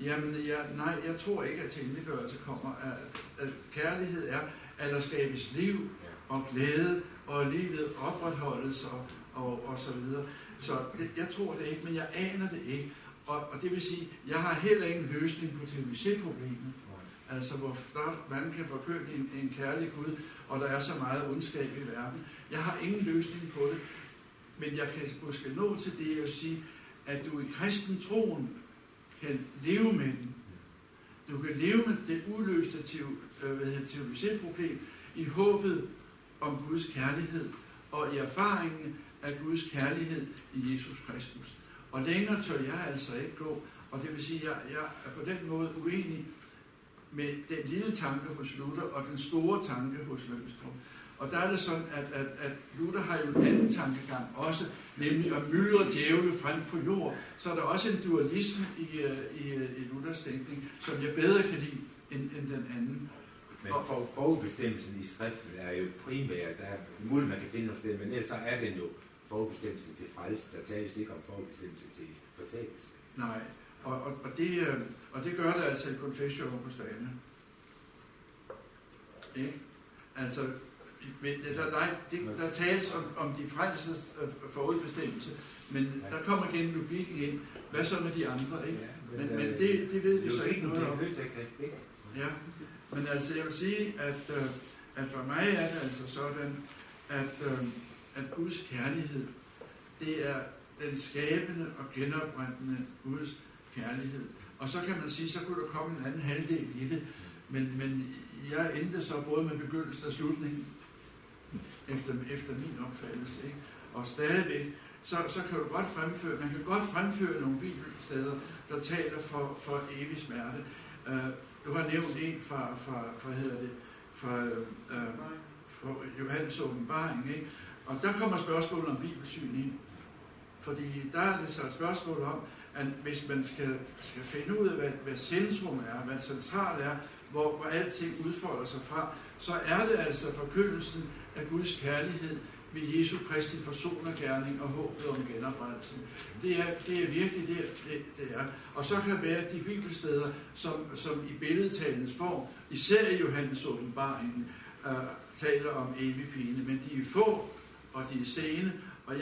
Jamen, jeg tror ikke, at tilintetgørelse kommer. At kærlighed er, at der skabes liv og glæde, og livet opretholdes og så videre. Så det, jeg tror det ikke, men jeg aner det ikke. Og det vil sige, jeg har heller ingen løsning på TBC-problemet. Altså, hvor man kan forkynde en kærlig Gud, og der er så meget ondskab i verden. Jeg har ingen løsning på det, men jeg kan måske nå til det at sige, at du i kristentroen kan leve med den. Du kan leve med det uløste teologiproblem i håbet om Guds kærlighed og i erfaringen af Guds kærlighed i Jesus Kristus. Og længere tør jeg altså ikke gå, og det vil sige, at jeg er på den måde uenig med den lille tanke hos Luther og den store tanke hos Lønstrøm. Og der er det sådan, at Luther har jo en anden tankegang også, nemlig at myldre djævle frem på jord. Så er der også en dualisme i Luthers tænkning, som jeg bedre kan lide end den anden. Men forbestemmelsen i skriften er jo primært, der er muligt, man kan finde noget sted, men ellers så er den jo forbestemmelsen til frelse. Der tales ikke om forbestemmelsen til fortabelse. Nej, og det gør det altså i Confessio Augustana. Ikke? Altså, der tales om de frelses forudbestemmelse, men der kommer igen logikken ind. Hvad så med de andre, ikke? Men det ved vi så ikke noget om. Ja, men altså jeg vil sige, at for mig er det altså sådan, at Guds kærlighed, det er den skabende og genoprettende Guds kærlighed. Og så kan man sige, så kunne der komme en anden halvdel i det, men jeg endte så både med begyndelsen og slutningen efter min opfattelse, ikke? Og stadigvæk så kan du godt fremføre, man kan godt fremføre nogle bibelsteder, der taler for evig smerte. Du har nævnt en fra Johannes åbenbaring, ikke? Og der kommer spørgsmålet om bibelsyn ind, fordi der er det så et spørgsmål om, at hvis man skal finde ud af, hvad centrum er, hvad central er, hvor alting udfolder sig fra, så er det altså forkyndelsen af Guds kærlighed ved Jesu Kristi forsonergerning og håbet om genoprettelsen. Det er virkelig det er. Og så kan være de bibelsteder, som i billedtalens form, især i Johannes åbenbaringen, taler om evig pine, men de er få, og de er sene, og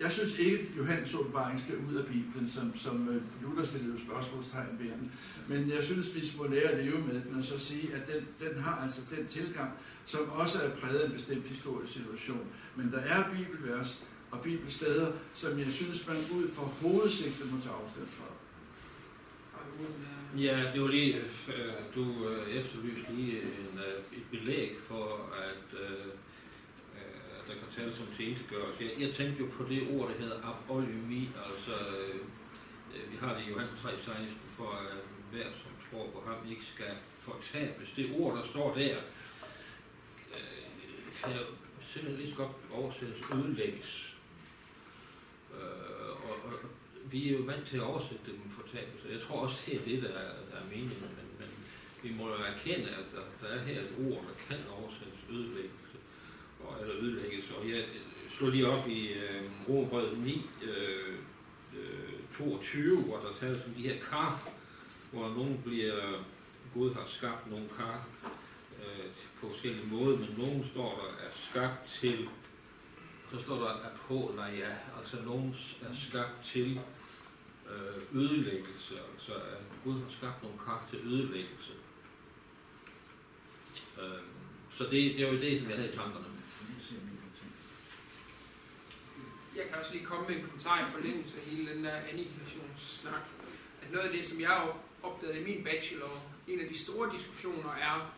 jeg synes ikke, at Johannes åbenbaring skal ud af Bibelen, som Luther stillede spørgsmålstegn ved den. Men jeg synes, vi må lære at leve med den, og så sige, at den har altså den tilgang, som også er præget af en bestemt historisk situation. Men der er bibelvers og bibelsteder, som jeg synes, man ud fra hovedsigtet må tage afstand fra. Ja, det var lige, du efterlyste lige et belæg for, at der kan tale som tilintetgørelse. Jeg tænkte jo på det ord, der hedder apolymi, altså vi har det i Johannes 3:16, for at hver som tror på ham ikke skal fortabes. Det ord, der står der, kan jo simpelthen lige så godt oversættes ødelægges. Og vi er jo vant til at oversætte det med fortabelse. Jeg tror også, det er det, der er meningen, men vi må jo erkende, at der er her et ord, der kan oversættes ødelægges. Eller ødelægges, og jeg slog lige op i Romerbrevet 9:22, hvor der tales om de her kar, hvor Gud har skabt nogle kar på forskellige måder, men nogen står der er skabt til, så står der apolleia, altså nogen er skabt til ødelæggelse, altså at Gud har skabt nogle kar til ødelæggelse. Så det var jo det, jeg havde i tankerne. Jeg kan også lige komme med en kommentar i forlængelse af hele den der annihilationssnak. At noget af det, som jeg opdagede i min bachelor, en af de store diskussioner er,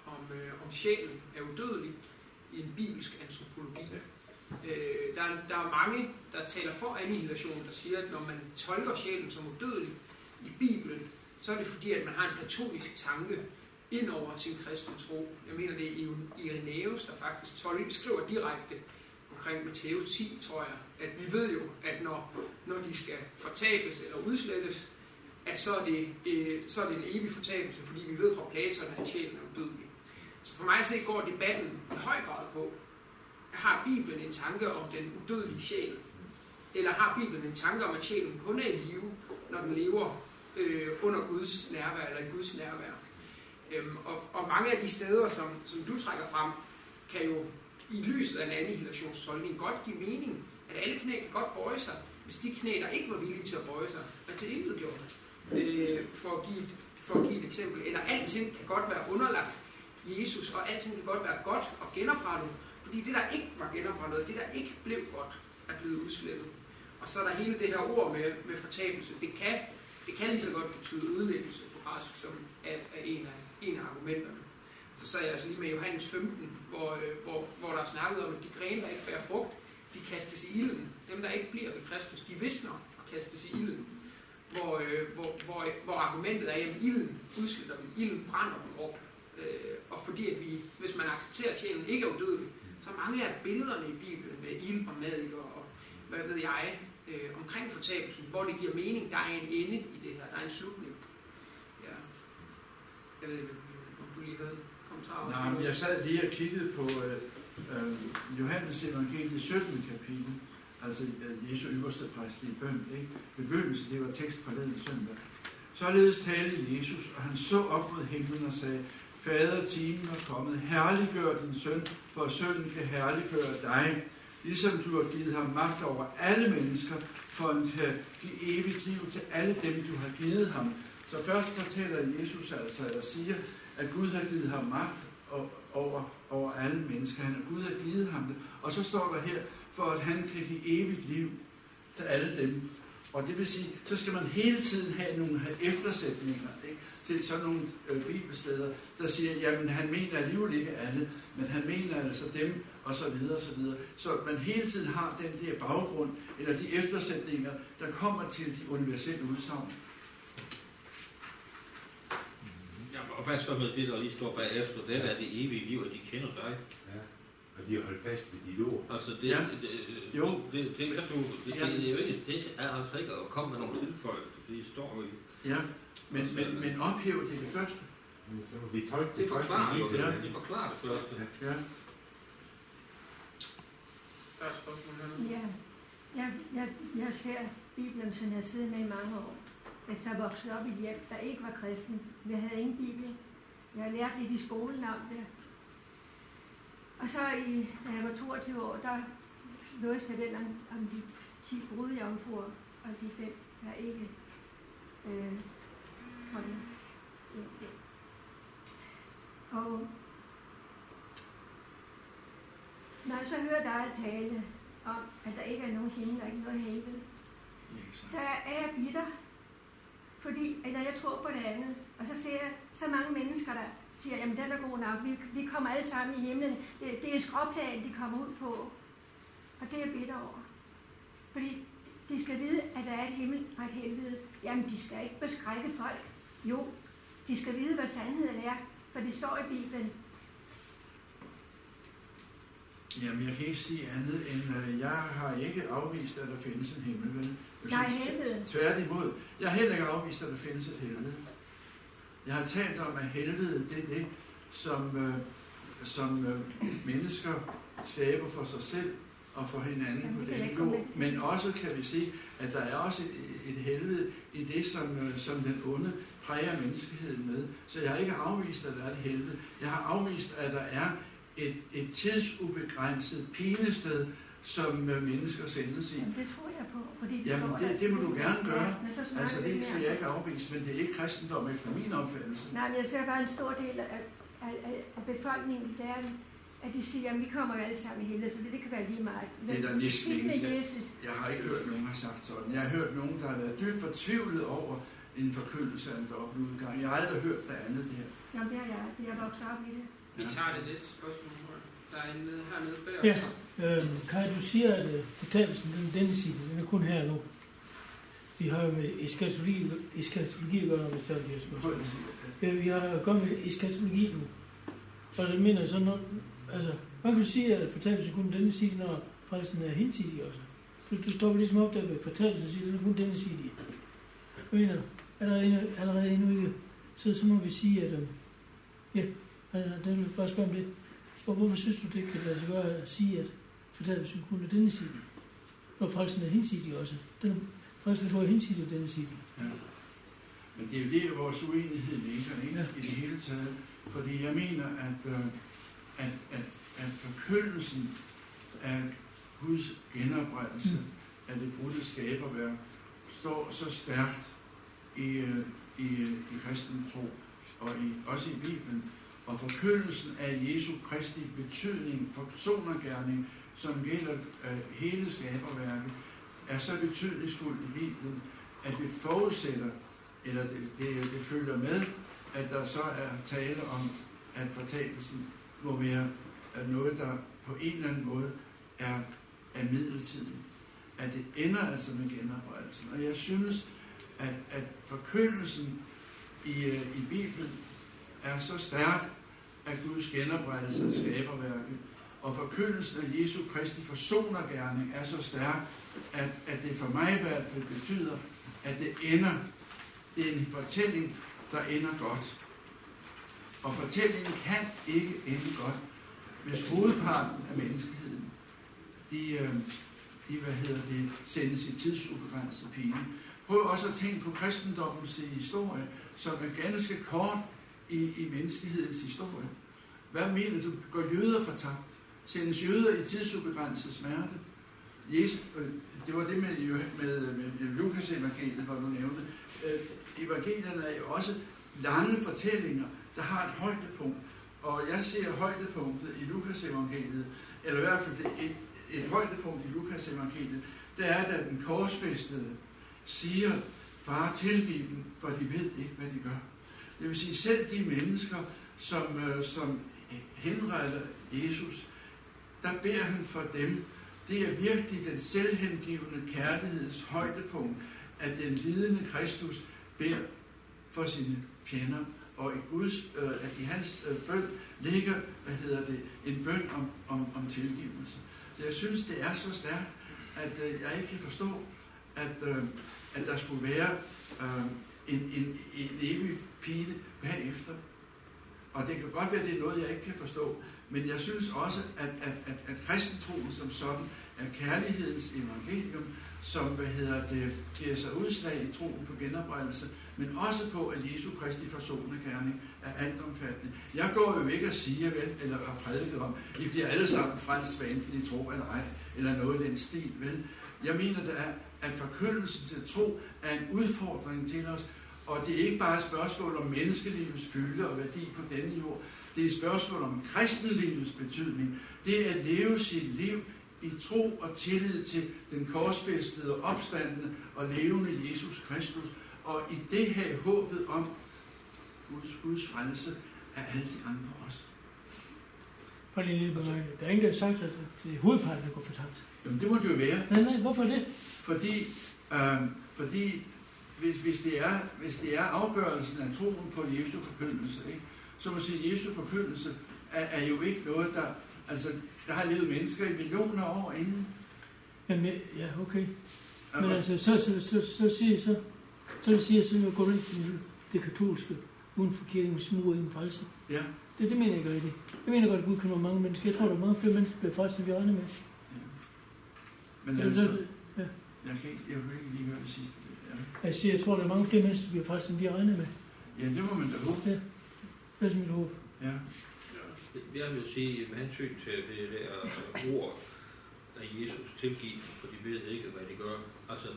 om sjælen er udødelig i en bibelsk antropologi. Der er mange, der taler for annihilation, der siger, at når man tolker sjælen som udødelig i Bibelen, så er det fordi, at man har en platonisk tanke ind over sin kristne tro. Jeg mener, det er Irenæus, der faktisk skriver direkte omkring Matthæus 10, tror jeg, at vi ved jo, at når de skal fortabes eller udslettes, at så er det en evig fortabelse, fordi vi ved fra Platon, at sjælen er udødelig. Så for mig at se går debatten i høj grad på, har Bibelen en tanke om den udødelige sjæl? Eller har Bibelen en tanke om, at sjælen kun er i live, når den lever under Guds nærvær, eller i Guds nærvær. Og mange af de steder, som du trækker frem, kan jo i lyset af en annihilationstolkning godt give mening, at alle knæ kan godt bøje sig, hvis de knæ, der ikke var villige til at bøje sig, er til intet gjort. For at give et eksempel. Eller alting kan godt være underlagt Jesus, og alting kan godt være godt og genoprettet, fordi det, der ikke var genoprettet, det, der ikke blev godt, er blevet udslettet. Og så er der hele det her ord med fortabelse. Det kan lige så godt betyde udlæggelse på græsk, som er en af argumenterne. Så er jeg altså lige med Johannes 15, hvor der er snakket om, at de grene, der ikke bærer frugt, de kastes i ilden. Dem, der ikke bliver ved Kristus, de visner og kastes i ilden. Hvor argumentet er, at ilden udsletter dem, ilden brænder dem op. Og fordi at hvis man accepterer, at sjælen ikke er udødelig, så mange af billederne i Bibelen med ild og mad og hvad ved jeg, omkring fortabelsen, hvor det giver mening, der er en ende i det her, der er en slutning. Ja. Jeg ved ikke, om du lige havde kommentarer. Nej, men jeg sad lige og kiggede på Johannes evangeliet 17. kapitel, altså Jesu øverste præstelige bøn, ikke? Begyndelsen, det var tekst forleden søndag. Således talte Jesus, og han så op mod himlen og sagde: Fader, timen er kommet, herliggør din søn, for sønnen kan herliggøre dig, ligesom du har givet ham magt over alle mennesker, for han kan give evigt liv til alle dem, du har givet ham. Så først fortæller Jesus altså, og siger, at Gud har givet ham magt over alle mennesker. Gud har givet ham det, og så står der her, for at han kan give evigt liv til alle dem. Og det vil sige, så skal man hele tiden have nogle eftersætninger, ikke? Til sådan nogle bibelsteder, der siger, jamen han mener alligevel ikke alle, men han mener altså dem, og så videre, og så videre. Så man hele tiden har den der baggrund, eller de eftersætninger, der kommer til de universelle udsagn. Jamen, og hvad så med det, der lige står bagefter? Det er det evige liv, og de kender dig. Ja. Og de har holdt fast i dit ord. Altså det, ja. Det er altså ikke at komme med nogle tilføjelser, det står jo. Ja, men ophæv det første. Vi tolkte det første. Det forklarer det første. Ja. Jeg ser Bibelen, som jeg sidder med i mange år. Efter jeg voksede op i et hjem, der ikke var kristen. Vi havde ingen Bibel. Jeg har lært lidt i skolen om det. Og så, da jeg var 22 år, der løste jeg den om de 10 brudjomfruer, og de 5, der ikke holdt. Og når jeg så hører dig tale om, at der ikke er nogen himmel, der er ikke noget helvede, så er jeg bitter, fordi at jeg tror på det andet. Og så ser jeg så mange mennesker, der siger, jamen den er god nok, vi kommer alle sammen i himlen. Det er et skråplan, de kommer ud på. Og det er jeg bitter over. Fordi de skal vide, at der er et himmel og et helvede. Jamen de skal ikke beskrække folk. Jo, de skal vide, hvad sandheden er, for det står i Bibelen. Jamen, jeg kan ikke sige andet end, at jeg har ikke afvist, at der findes en himmel, vel? Nej, helvede. Tværtimod. Jeg har heller ikke afvist, at der findes et helvede. Jeg har talt om, at helvede, det er det, som mennesker skaber for sig selv og for hinanden. Jamen, på den jord. Men også kan vi se, at der er også et helvede i det, som den onde præger menneskeheden med. Så jeg har ikke afvist, at der er et helvede. Jeg har afvist, at der er et tidsubegrænset pinested, som mennesker sendes i. Jamen, det tror jeg på, fordi det må du gerne gøre. Ja, altså det skal jeg ikke afvise, men det er ikke kristendom efter min opfattelse. Nej, men jeg ser bare en stor del af befolkningen i verden, at de siger, at vi kommer alle sammen i helvede, så det kan være lige meget. Men det er der næsten ikke. Jeg har ikke hørt nogen har sagt sådan. Jeg har hørt nogen, der har været dybt fortvivlet over en forkyndelse af en dobbeltudgang. Jeg har aldrig hørt der andet det her. Jamen det har jeg. Jeg har vokset op i det. Vi tager det næste spørgsmål, der er hernede bag os. Ja, Kaj, du siger, at fortællelsen om denne side, den er kun her nu. Vi har med eskatologi at gøre, når vi tager det her spørgsmål. Vi har gået med eskatologi nu. Og det mener sådan noget, altså, man kan sige, at fortællelsen kun denne side, når frelsen er hinsidig også. Du stopper ligesom op der med fortællelsen og siger, den er kun denne side. Jeg mener, allerede endnu ikke, så må vi sige, at ja, altså, det vil bare spørge om det. Hvorfor synes du, det kan lade sig gøre at sige, at fortællelsen kun er denne side? Og frelsen er hinsidig også. Frelsen er både hinsidig og denne side. Ja. det er jo det, vores uenighed ligger i det hele taget. Fordi jeg mener, at forkyndelsen af Guds genoprettelse af det brudte skaberværk står så stærkt i kristen tro, og også i Bibelen. Og forkyndelsen af Jesu Kristi betydning, forsonergerning, som gælder hele skaberværket, er så betydningsfuld i Bibelen, at det forudsætter, eller det følger med, at der så er tale om, at fortabelsen må være noget, der på en eller anden måde er midlertidigt. At det ender altså med genoprettelsen. Og jeg synes, at forkyndelsen i Bibelen er så stærk, at Guds genoprettelse af skaberværket, og forkyndelsen af Jesu Kristi forsonergerning er så stærk, at det for mig i hvert fald betyder, at det ender. Det er en fortælling, der ender godt. Og fortællingen kan ikke ende godt, hvis hovedparten af menneskeheden, de sendes i tidsubegrænset pine. Prøv også at tænke på kristendommens historie, som er ganske kort i menneskehedens historie. Hvad mener du? Går jøder fortabt? Sendes jøder i tidsubegrænset smerte? Det var det med Lukas evangeliet, hvor du nævnte. Evangelierne er jo også lange fortællinger, der har et højdepunkt. Og jeg ser højdepunktet i Lukas evangeliet, eller i hvert fald et højdepunkt i Lukas evangeliet, det er, da den korsfæstede siger, bare tilgiv dem, for de ved ikke, hvad de gør. Det vil sige, selv de mennesker, som henretter Jesus, der beder han for dem. Det er virkelig den selvhengivende kærligheds højdepunkt, at den lidende Kristus beder for sine fjender, og i hans bøn ligger, en bøn om tilgivelse. Så jeg synes, det er så stærkt, at jeg ikke kan forstå, at der skulle være en evig pine bagefter. Og det kan godt være, det er noget, jeg ikke kan forstå, men jeg synes også, at kristentroen som sådan er kærlighedens evangelium, som giver sig udslag i troen på genoprettelse, men også på, at Jesu Kristi forsonergerning er altomfattende. Jeg går jo ikke at sige, eller har prædiket om, I bliver alle sammen frelst, hvad enten I tror eller ej, eller noget i den stil, vel? Jeg mener, at forkyndelsen til tro er en udfordring til os, og det er ikke bare et spørgsmål om menneskelivets fylde og værdi på denne jord. Det er et spørgsmål om kristenlivets betydning. Det er at leve sit liv i tro og tillid til den korsfæstede, opstandende og levende Jesus Kristus. Og i det her håbet om Guds frelse af alle de andre også. Bare lige en lille bemærkning. Der er ingen, der har sagt, at det er hovedparten, der går fortabt. Jamen det må det jo være. Nej, hvorfor det? Fordi hvis det er afgørelsen af troen på Jesu forkyndelse, ikke? Så må man sige, at Jesu forkyndelse er jo ikke noget, der har levet mennesker i millioner år inden. Jamen, ja, okay. Men altså, så siger jeg, at gå rundt til det katolske, uden for kirkens mur, uden frelse. Ja. Det mener jeg godt. Jeg mener godt, at Gud kan nå mange mennesker. Jeg tror, der er mange flere mennesker, der bliver frelst, end vi regner med. Ja. Men altså, jeg kan ikke lige høre det sidste. Ja. Jeg siger, jeg tror, der er mange flere mennesker, der bliver frelst, end vi regner med. Ja, det må man da håbe. Ja. Det er mit håb. Ja. Jeg vil sige, med hensyn til det der ord af Jesus tilgiver, for de ved ikke, hvad de gør. Altså,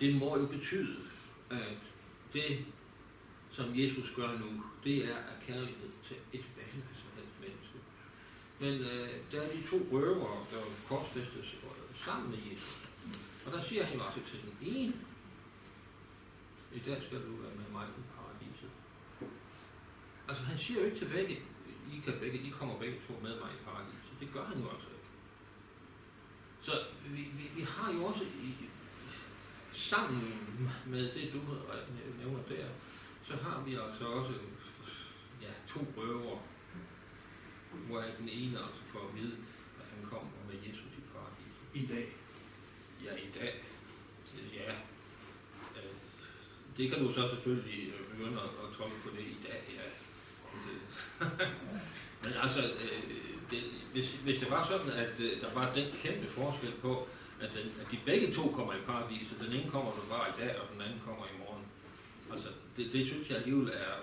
det må jo betyde, at det, som Jesus gør nu, det er af kærlighed til et vanligt som helst menneske. Men der er de to røvere, der korsfæstes sammen med Jesus. Og der siger han også til den ene, i dag skal du være med mig i paradiset. Altså, han siger jo ikke til begge, I kommer begge to med mig i paradiset. Det gør han jo også ikke. Så vi har jo også sammen med det, du nævner der, så har vi altså også to røvere, hvor den ene altså får at vide, at han kommer med Jesus i paradiset. I dag? Ja, i dag. Ja. Det kan du så selvfølgelig begynde at tolke på det i dag, ja. Men altså, hvis det var sådan, at der var den kæmpe forskel på, at de begge to kommer i paradiset, den ene kommer nu bare i dag, og den anden kommer i morgen. Altså, det synes jeg alligevel er...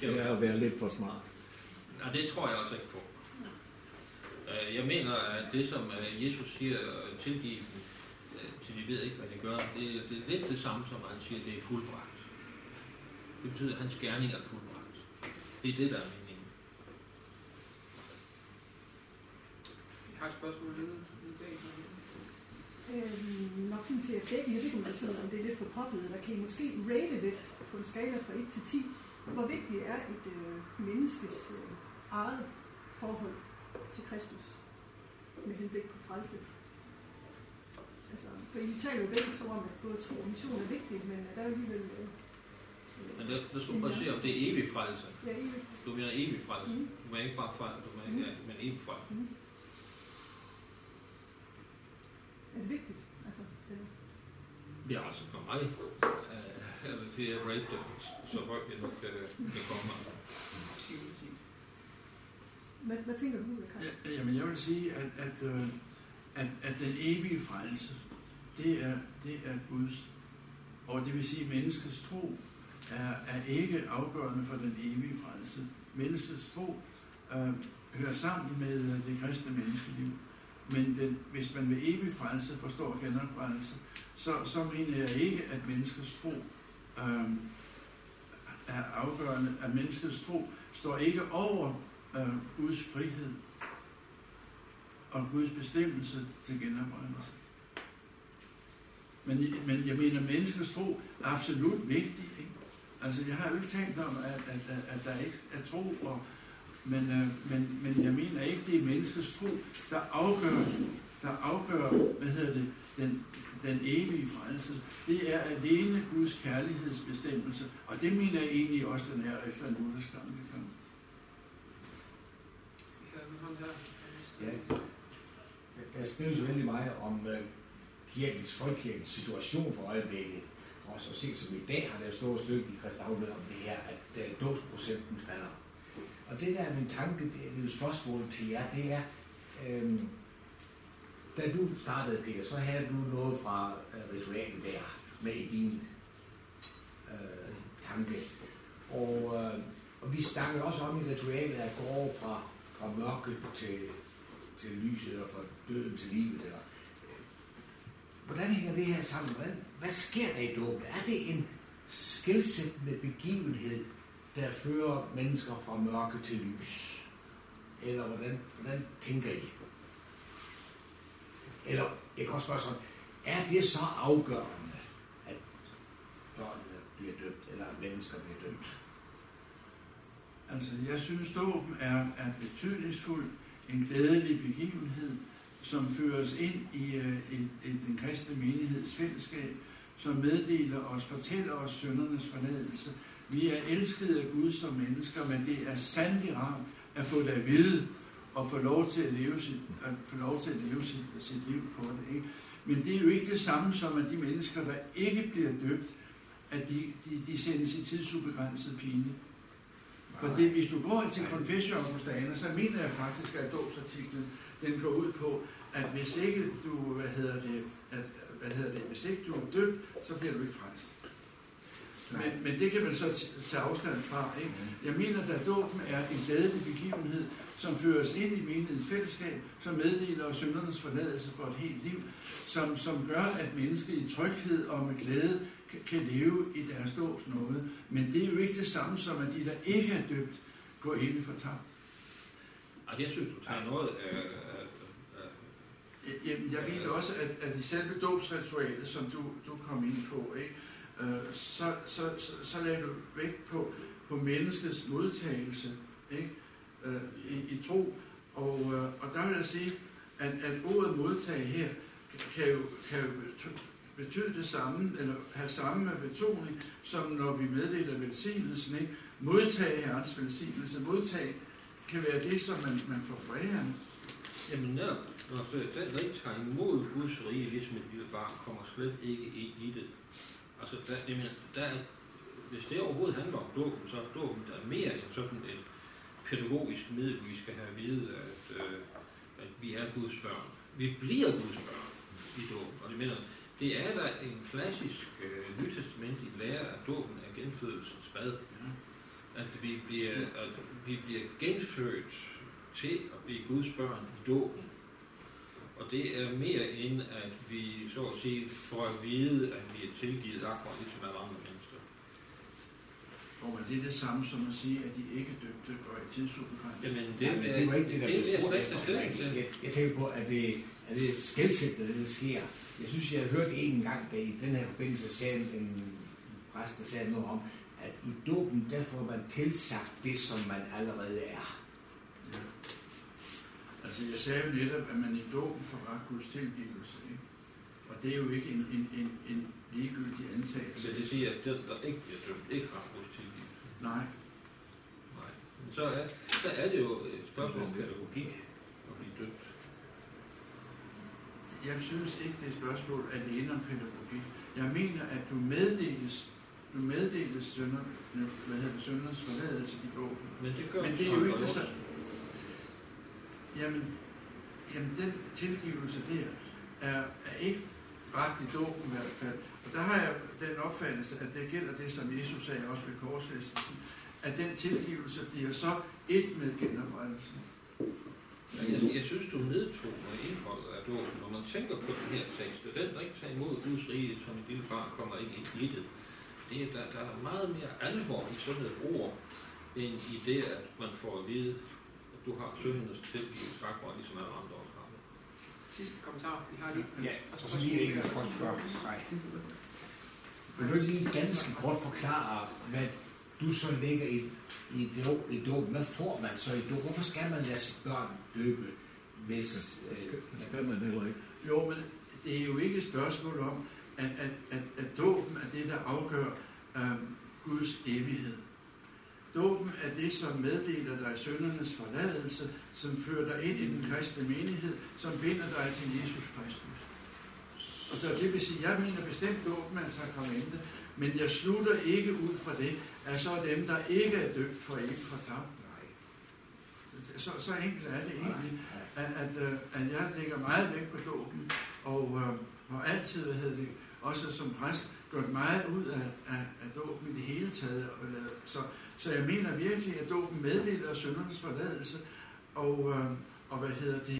Det er at være lidt for smart. Nej, det tror jeg også ikke på. Jeg mener, at det som Jesus siger, tilgive dem, til de ved ikke, hvad det gør, det er lidt det samme som han siger, det er fuldbragt. Det betyder, at hans gerning er fuldbragt. Det er det, der er meningen. Jeg har et spørgsmål i dag. Nok sådan til at begge, jeg ved ikke, om det er lidt for poppet, eller kan I måske rate lidt på en skala fra 1 til 10? Hvor vigtigt er et menneskes eget forhold til Kristus med henblik på frelse? Altså, for I taler jo begge så om, at både tro og mission er vigtigt, men er der alligevel... men der skulle man se, om det er evig frelse. Ja, evig. Du mener evig frelse. Mm. Du mener ikke bare frelse, men evig frelse. Mm. Er det vigtigt? Altså, ja, altså for mig. Det er rate så højt, jeg nok kan komme. Hvad tænker du, Karl? Jamen, jeg vil sige, at den evige frelse, det er Guds. Og det vil sige, at menneskets tro er ikke afgørende for den evige frelse. Menneskets tro hører sammen med det kristne menneskeliv. Men hvis man ved evig frelse forstår genoprejelse, så mener jeg ikke, at menneskets tro er afgørende, at menneskets tro står ikke over Guds frihed og Guds bestemmelse til genoprettelse. Men jeg mener, at menneskets tro er absolut vigtig. Ikke? Altså, jeg har jo ikke talt om, at der ikke er tro, men jeg mener ikke, det er menneskets tro, der afgør den evige frelse. Det er alene Guds kærlighedsbestemmelse, og det mener jeg egentlig også, den her efter en udestanke. Ja, der skrives vældig meget om kirkens, folkekirkens situation for øjeblikket, og så set som i dag har der et stort stykke i Kristeligt Dagblad om det her, at dåbsprocenten falder. Og det der er min tanke, det er et spørgsmål til jer, det er, da du startede, Peter, så havde du noget fra ritualen der med i din tanke. Og vi snakkede også om i ritualet at gå over fra mørket til lyset, eller fra døden til livet. Eller. Hvordan hænger det her sammen? Hvad sker der i dåben? Er det en skelsættende begivenhed, der fører mennesker fra mørke til lys? Eller hvordan tænker I? Eller, jeg kan også spørge sådan, er det så afgørende, at børnene bliver døbt, eller at mennesker bliver døbt? Altså, jeg synes, dåben er betydningsfuld, en glædelig begivenhed, som fører os ind i den kristne menigheds fællesskab, som meddeler os, fortæller os syndernes forladelse. Vi er elskede af Gud som mennesker, men det er sandelig rart at få det at vide, og få lov til at leve sit liv på det. Ikke? Men det er jo ikke det samme som, at de mennesker, der ikke bliver døbt, at de sendes i tidsubegrænset pine. For det, hvis du går til konfession hos Diana, så mener jeg faktisk, at dåbsartiklen, den går ud på, at hvis ikke du, hvis ikke du er døbt, så bliver du ikke frelst. Men det kan man så tage afstand fra, ikke? Jeg mener, at dåben er en glædelig begivenhed, som fører os ind i menighedens fællesskab, som meddeler os syndernes forladelse for et helt liv, som gør, at mennesker i tryghed og med glæde kan leve i deres dåbs nåde. Men det er jo ikke det samme som, at de, der ikke er døbt, går evigt fortabt. Og jeg synes, du tager noget jeg mener også, at i selve dåbsritualet, som du kom ind på, ikke? Så lagde du vægt på menneskets modtagelse, ikke? I tro, og der vil jeg sige, at ordet modtage her kan jo betyde det samme, eller have samme betoning, som når vi meddeler velsignelsen, ikke? Modtage Herrens velsignelse, modtage kan være det, som man får fra Herren. Jamen netop, den der ikke tager imod Guds rige, ligesom et lille barn, kommer slet ikke ind i det. Altså, hvis det overhovedet handler om dåben, så er dåben der mere end sådan en pædagogisk middel, vi skal have at vide, at vi er Guds børn. Vi bliver Guds børn i dåben, og det mener, Det er da en klassisk nytestamentlig lære, at dåben er genfødelsens bad. At vi bliver genfødt til at blive Guds børn i dåben. Og det er mere end, at vi så at sige får at vide, at vi er tilgivet akkurat ligesom alle andre mennesker. Og det er det samme som at sige, at de ikke døbte og er tidsubegrænset. Jamen det var ikke det, der blev spurgt. Jeg tænker på, at det er skelsættende, det sker. Jeg synes, jeg har hørt en gang, da i den her forbindelse sagde en præst, der sagde noget om, at i dåben, der får man tilsagt det, som man allerede er. Ja. Altså, jeg sagde jo netop, at man i dåben får ret Guds tilgivelse, ikke? Og det er jo ikke en ligegyldig antagelse. Så det siger, at den, der ikke bliver dømt, ikke har Guds tilgivelse? Nej. Men så er det jo et spørgsmål om pædagogik at blive dømt. Jeg synes ikke, det er et spørgsmål alene om pædagogik. Jeg mener, at du meddeles sønders forladelse i dåben. Men det er jo ikke det samme. Jamen, den tilgivelse der er ikke ret i dåben i hvert fald. Og der har jeg den opfattelse, at det gælder det, som Jesus sagde også ved korsfæstelsen, at den tilgivelse bliver så et med genoprettelsen. Jeg synes, du nedtog med indholdet af dåben. Når man tænker på den her tekst, og den, der ikke tager imod Guds rige, som et lille barn kommer ind i det, der er meget mere alvor i sådan et ord, end i det, at man får at vide, at du har søndernes tilgivelse akkurat ligesom alle andre også har. Sidste kommentar, vi har lige. Ja, og så lige ikke at spørge. Nej. Vil du ikke lige ganske kort forklare, hvad du så ligger i dåben? Hvad får man så i dåben? Hvorfor skal man lade sit børn døbe? Hvis, skal man heller ikke. Jo, men det er jo ikke et spørgsmål om, at dåben er det, der afgør Guds evighed. Dåben er det, som meddeler dig syndernes forladelse, som fører dig ind i den kristne menighed, som binder dig til Jesus Kristus. Og så det vil sige, jeg mener bestemt dåben, altså kommer ind, men jeg slutter ikke ud fra det, at så dem, der ikke er døbt for evigt fortabt. Så enkelt er det egentlig, at jeg lægger meget vægt på dåben, og altid, også som præst, gjort meget ud af dåben i det hele taget. Så jeg mener virkelig, at dåben meddeler syndernes forladelse, og